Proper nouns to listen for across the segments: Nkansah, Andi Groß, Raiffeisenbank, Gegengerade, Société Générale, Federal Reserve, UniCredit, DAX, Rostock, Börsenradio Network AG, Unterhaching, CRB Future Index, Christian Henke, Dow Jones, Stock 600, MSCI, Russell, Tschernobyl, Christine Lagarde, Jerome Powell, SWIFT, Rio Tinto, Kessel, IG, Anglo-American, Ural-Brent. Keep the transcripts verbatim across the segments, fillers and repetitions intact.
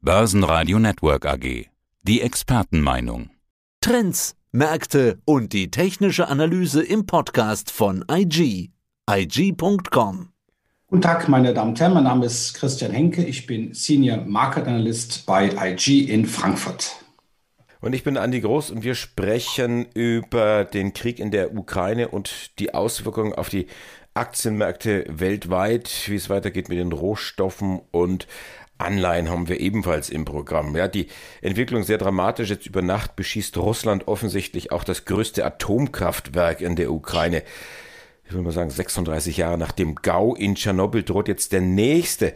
Börsenradio Network A G. Die Expertenmeinung. Trends, Märkte und die technische Analyse im Podcast von I G. I G Punkt com. Guten Tag, meine Damen und Herren. Mein Name ist Christian Henke. Ich bin Senior Market Analyst bei I G in Frankfurt. Und ich bin Andi Groß und wir sprechen über den Krieg in der Ukraine und die Auswirkungen auf die Aktienmärkte weltweit, wie es weitergeht mit den Rohstoffen und Anleihen haben wir ebenfalls im Programm. Ja, die Entwicklung sehr dramatisch. Jetzt über Nacht beschießt Russland offensichtlich auch das größte Atomkraftwerk in der Ukraine. Ich würde mal sagen, sechsunddreißig Jahre nach dem G A U in Tschernobyl droht jetzt der nächste.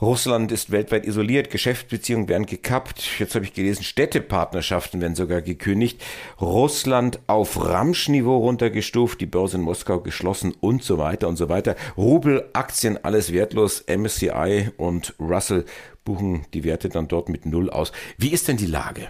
Russland ist weltweit isoliert, Geschäftsbeziehungen werden gekappt. Jetzt habe ich gelesen, Städtepartnerschaften werden sogar gekündigt. Russland auf Ramschniveau runtergestuft, die Börse in Moskau geschlossen und so weiter und so weiter. Rubel, Aktien, alles wertlos. M S C I und Russell buchen die Werte dann dort mit Null aus. Wie ist denn die Lage?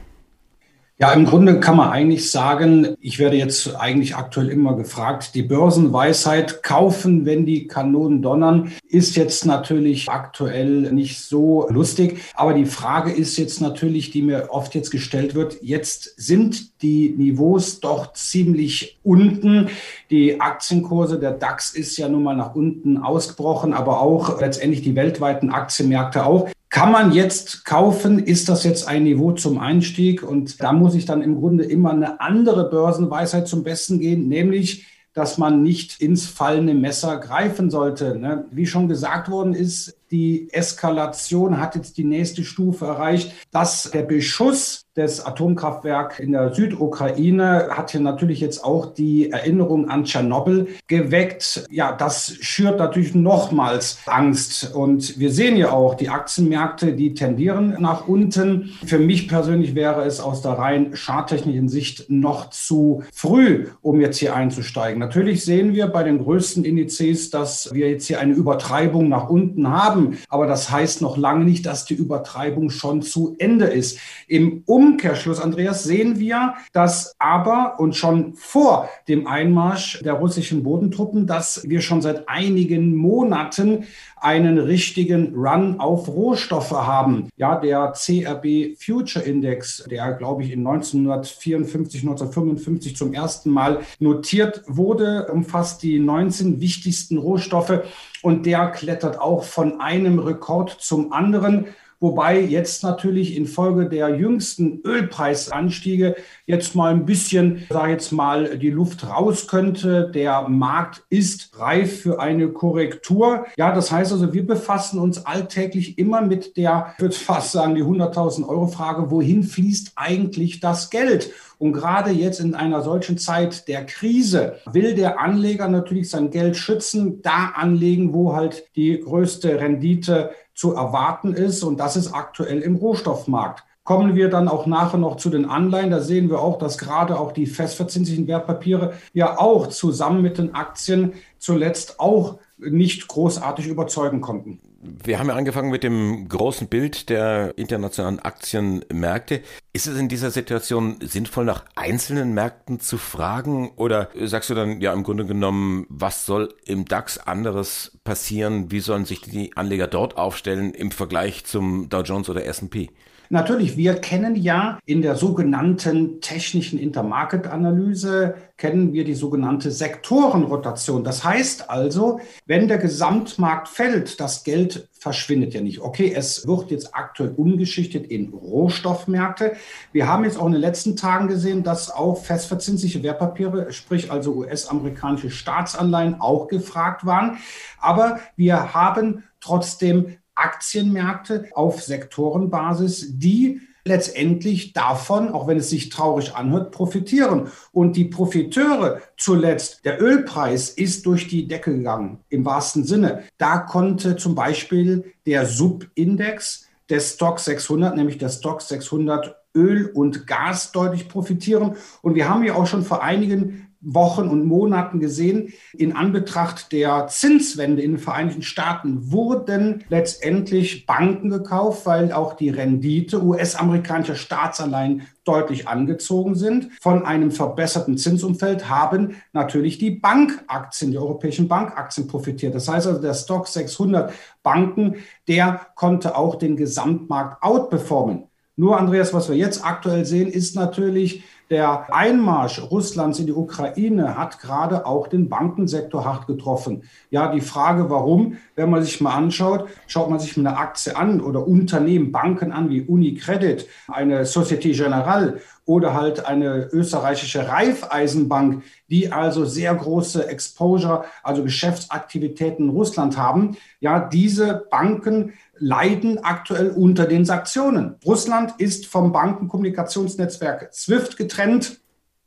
Ja, im Grunde kann man eigentlich sagen, ich werde jetzt eigentlich aktuell immer gefragt, die Börsenweisheit, kaufen, wenn die Kanonen donnern, ist jetzt natürlich aktuell nicht so lustig. Aber die Frage ist jetzt natürlich, die mir oft jetzt gestellt wird, jetzt sind die Niveaus doch ziemlich unten. Die Aktienkurse, der DAX ist ja nun mal nach unten ausgebrochen, aber auch letztendlich die weltweiten Aktienmärkte auch. Kann man jetzt kaufen? Ist das jetzt ein Niveau zum Einstieg? Und da muss ich dann im Grunde immer eine andere Börsenweisheit zum Besten geben, nämlich, dass man nicht ins fallende Messer greifen sollte. Wie schon gesagt worden ist, die Eskalation hat jetzt die nächste Stufe erreicht, dass der Beschuss des Atomkraftwerks in der Südukraine hat hier natürlich jetzt auch die Erinnerung an Tschernobyl geweckt. Ja, das schürt natürlich nochmals Angst. Und wir sehen ja auch, die Aktienmärkte, die tendieren nach unten. Für mich persönlich wäre es aus der rein charttechnischen Sicht noch zu früh, um jetzt hier einzusteigen. Natürlich sehen wir bei den größten Indizes, dass wir jetzt hier eine Übertreibung nach unten haben. Aber das heißt noch lange nicht, dass die Übertreibung schon zu Ende ist. Im Um Umkehrschluss, Andreas, sehen wir, dass aber und schon vor dem Einmarsch der russischen Bodentruppen, dass wir schon seit einigen Monaten einen richtigen Run auf Rohstoffe haben. Ja, der C R B Future Index, der, glaube ich, in neunzehnhundertvierundfünfzig, neunzehnhundertfünfundfünfzig zum ersten Mal notiert wurde, umfasst die neunzehn wichtigsten Rohstoffe und der klettert auch von einem Rekord zum anderen. Wobei jetzt natürlich infolge der jüngsten Ölpreisanstiege jetzt mal ein bisschen, sag jetzt mal, die Luft raus könnte. Der Markt ist reif für eine Korrektur. Ja, das heißt also, wir befassen uns alltäglich immer mit der, ich würde fast sagen, die hunderttausend-Euro-Frage, wohin fließt eigentlich das Geld? Und gerade jetzt in einer solchen Zeit der Krise will der Anleger natürlich sein Geld schützen, da anlegen, wo halt die größte Rendite zu erwarten ist. Und das ist aktuell im Rohstoffmarkt. Kommen wir dann auch nachher noch zu den Anleihen. Da sehen wir auch, dass gerade auch die festverzinslichen Wertpapiere ja auch zusammen mit den Aktien zuletzt auch nicht großartig überzeugen konnten. Wir haben ja angefangen mit dem großen Bild der internationalen Aktienmärkte. Ist es in dieser Situation sinnvoll, nach einzelnen Märkten zu fragen? Oder sagst du dann, ja, im Grunde genommen, was soll im DAX anderes passieren? Wie sollen sich die Anleger dort aufstellen im Vergleich zum Dow Jones oder S and P? Natürlich, wir kennen ja in der sogenannten technischen Intermarket-Analyse, kennen wir die sogenannte Sektorenrotation. Das heißt also, wenn der Gesamtmarkt fällt, das Geld verschwindet ja nicht. Okay, es wird jetzt aktuell umgeschichtet in Rohstoffmärkte. Wir haben jetzt auch in den letzten Tagen gesehen, dass auch festverzinsliche Wertpapiere, sprich also U S-amerikanische Staatsanleihen, auch gefragt waren. Aber wir haben trotzdem Aktienmärkte auf Sektorenbasis, die letztendlich davon, auch wenn es sich traurig anhört, profitieren. Und die Profiteure zuletzt, der Ölpreis ist durch die Decke gegangen, im wahrsten Sinne. Da konnte zum Beispiel der Subindex des Stock sechshundert, nämlich der Stock sechshundert Öl und Gas, deutlich profitieren. Und wir haben ja auch schon vor einigen Wochen und Monaten gesehen, in Anbetracht der Zinswende in den Vereinigten Staaten wurden letztendlich Banken gekauft, weil auch die Rendite U S-amerikanischer Staatsanleihen deutlich angezogen sind. Von einem verbesserten Zinsumfeld haben natürlich die Bankaktien, die europäischen Bankaktien profitiert. Das heißt also, der Stock sechshundert Banken, der konnte auch den Gesamtmarkt outperformen. Nur, Andreas, was wir jetzt aktuell sehen, ist natürlich, der Einmarsch Russlands in die Ukraine hat gerade auch den Bankensektor hart getroffen. Ja, die Frage, warum, wenn man sich mal anschaut, schaut man sich eine Aktie an oder Unternehmen, Banken an wie UniCredit, eine Société Générale oder halt eine österreichische Raiffeisenbank, die also sehr große Exposure, also Geschäftsaktivitäten in Russland haben. Ja, diese Banken leiden aktuell unter den Sanktionen. Russland ist vom Bankenkommunikationsnetzwerk SWIFT getrennt.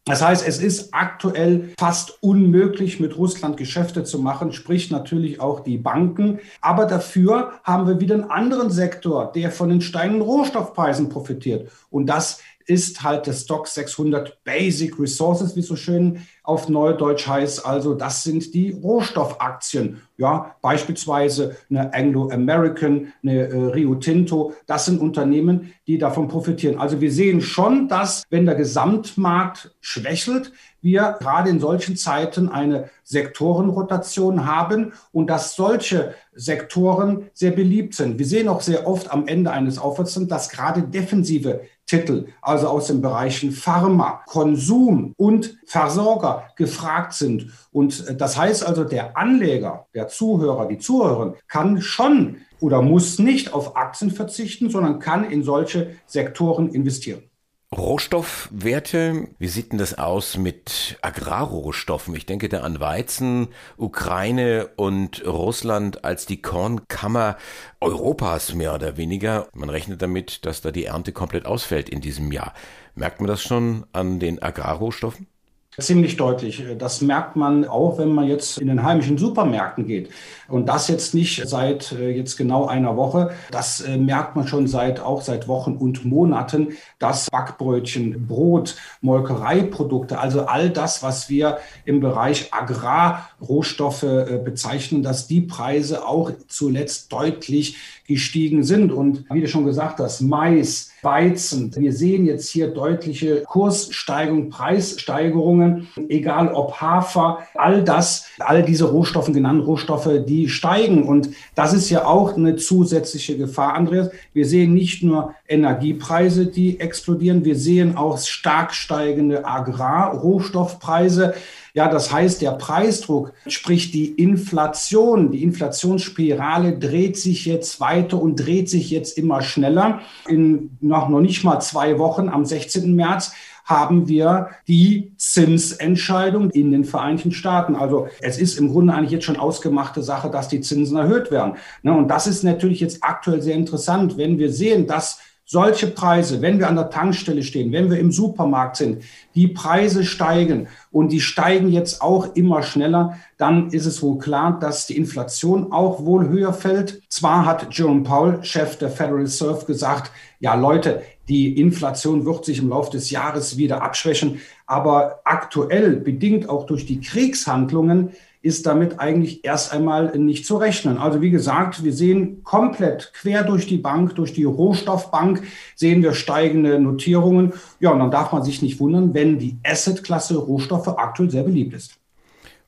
Das heißt, es ist aktuell fast unmöglich, mit Russland Geschäfte zu machen, sprich natürlich auch die Banken. Aber dafür haben wir wieder einen anderen Sektor, der von den steigenden Rohstoffpreisen profitiert. Und das ist halt der Stock sechshundert Basic Resources, wie es so schön auf Neudeutsch heißt. Also das sind die Rohstoffaktien, ja, beispielsweise eine Anglo-American, eine äh, Rio Tinto. Das sind Unternehmen, die davon profitieren. Also wir sehen schon, dass, wenn der Gesamtmarkt schwächelt, wir gerade in solchen Zeiten eine Sektorenrotation haben und dass solche Sektoren sehr beliebt sind. Wir sehen auch sehr oft am Ende eines Aufwärtstrends, dass gerade defensive Titel, also aus den Bereichen Pharma, Konsum und Versorger gefragt sind. Und das heißt also, der Anleger, der Zuhörer, die Zuhörerin kann schon oder muss nicht auf Aktien verzichten, sondern kann in solche Sektoren investieren. Rohstoffwerte, wie sieht denn das aus mit Agrarrohstoffen? Ich denke da an Weizen, Ukraine und Russland als die Kornkammer Europas mehr oder weniger. Man rechnet damit, dass da die Ernte komplett ausfällt in diesem Jahr. Merkt man das schon an den Agrarrohstoffen? Ziemlich deutlich. Das merkt man auch, wenn man jetzt in den heimischen Supermärkten geht. Und das jetzt nicht seit jetzt genau einer Woche. Das merkt man schon seit auch seit Wochen und Monaten, dass Backbrötchen, Brot, Molkereiprodukte, also all das, was wir im Bereich Agrarrohstoffe bezeichnen, dass die Preise auch zuletzt deutlich gestiegen sind. Und wie du schon gesagt hast, Mais, Weizen. Wir sehen jetzt hier deutliche Kurssteigerungen, Preissteigerungen, egal ob Hafer, all das, all diese Rohstoffe, genannten Rohstoffe, die steigen. Und das ist ja auch eine zusätzliche Gefahr, Andreas. Wir sehen nicht nur Energiepreise, die explodieren. Wir sehen auch stark steigende Agrarrohstoffpreise. Ja, das heißt, der Preisdruck, sprich die Inflation, die Inflationsspirale dreht sich jetzt weiter und dreht sich jetzt immer schneller. In noch, noch nicht mal zwei Wochen, am sechzehnten März, haben wir die Zinsentscheidung in den Vereinigten Staaten. Also es ist im Grunde eigentlich jetzt schon ausgemachte Sache, dass die Zinsen erhöht werden. Und das ist natürlich jetzt aktuell sehr interessant, wenn wir sehen, dass solche Preise, wenn wir an der Tankstelle stehen, wenn wir im Supermarkt sind, die Preise steigen und die steigen jetzt auch immer schneller, dann ist es wohl klar, dass die Inflation auch wohl höher fällt. Zwar hat Jerome Powell, Chef der Federal Reserve, gesagt, ja Leute, die Inflation wird sich im Laufe des Jahres wieder abschwächen, aber aktuell, bedingt auch durch die Kriegshandlungen, ist damit eigentlich erst einmal nicht zu rechnen. Also wie gesagt, wir sehen komplett quer durch die Bank, durch die Rohstoffbank, sehen wir steigende Notierungen. Ja, und dann darf man sich nicht wundern, wenn die Assetklasse Rohstoffe aktuell sehr beliebt ist.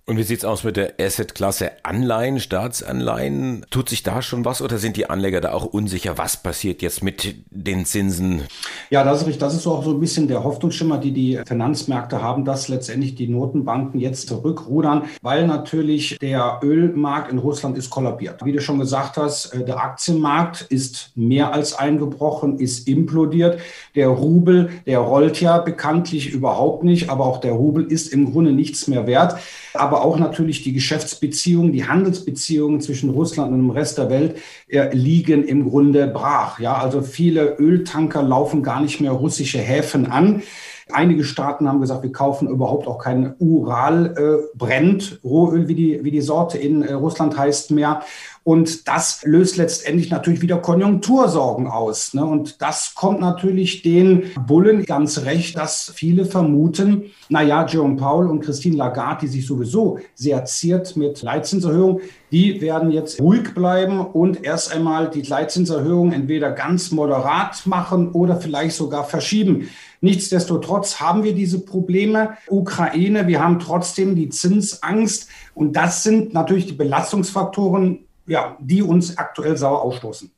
Und wie sieht es aus mit der Assetklasse Anleihen, Staatsanleihen? Tut sich da schon was oder sind die Anleger da auch unsicher, was passiert jetzt mit den Zinsen? Ja, das ist richtig. Das ist auch so ein bisschen der Hoffnungsschimmer, die die Finanzmärkte haben, dass letztendlich die Notenbanken jetzt zurückrudern, weil natürlich der Ölmarkt in Russland ist kollabiert. Wie du schon gesagt hast, der Aktienmarkt ist mehr als eingebrochen, ist implodiert. Der Rubel, der rollt ja bekanntlich überhaupt nicht, aber auch der Rubel ist im Grunde nichts mehr wert. Aber auch natürlich die Geschäftsbeziehungen, die Handelsbeziehungen zwischen Russland und dem Rest der Welt äh, liegen im Grunde brach. Ja, also viele Öltanker laufen gar nicht mehr russische Häfen an. Einige Staaten haben gesagt, wir kaufen überhaupt auch kein Ural-Brent, Rohöl, wie die, wie die Sorte in Russland heißt, mehr. Und das löst letztendlich natürlich wieder Konjunktursorgen aus, ne? Und das kommt natürlich den Bullen ganz recht, dass viele vermuten, naja, Jerome Powell und Christine Lagarde, die sich sowieso sehr ziert mit Leitzinserhöhungen, die werden jetzt ruhig bleiben und erst einmal die Leitzinserhöhung entweder ganz moderat machen oder vielleicht sogar verschieben. Nichtsdestotrotz haben wir diese Probleme. Ukraine, wir haben trotzdem die Zinsangst. Und das sind natürlich die Belastungsfaktoren, ja, die uns aktuell sauer aufstoßen.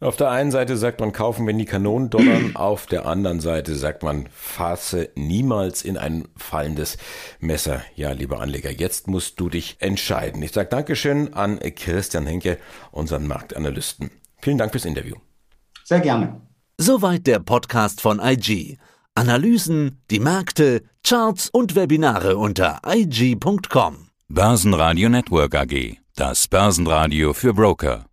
Auf der einen Seite sagt man, kaufen, wenn die Kanonen donnern. Auf der anderen Seite sagt man, fasse niemals in ein fallendes Messer. Ja, lieber Anleger, jetzt musst du dich entscheiden. Ich sage Dankeschön an Christian Henke, unseren Marktanalysten. Vielen Dank fürs Interview. Sehr gerne. Soweit der Podcast von I G. Analysen, die Märkte, Charts und Webinare unter I G Punkt com. Börsenradio Network A G. Das Börsenradio für Broker.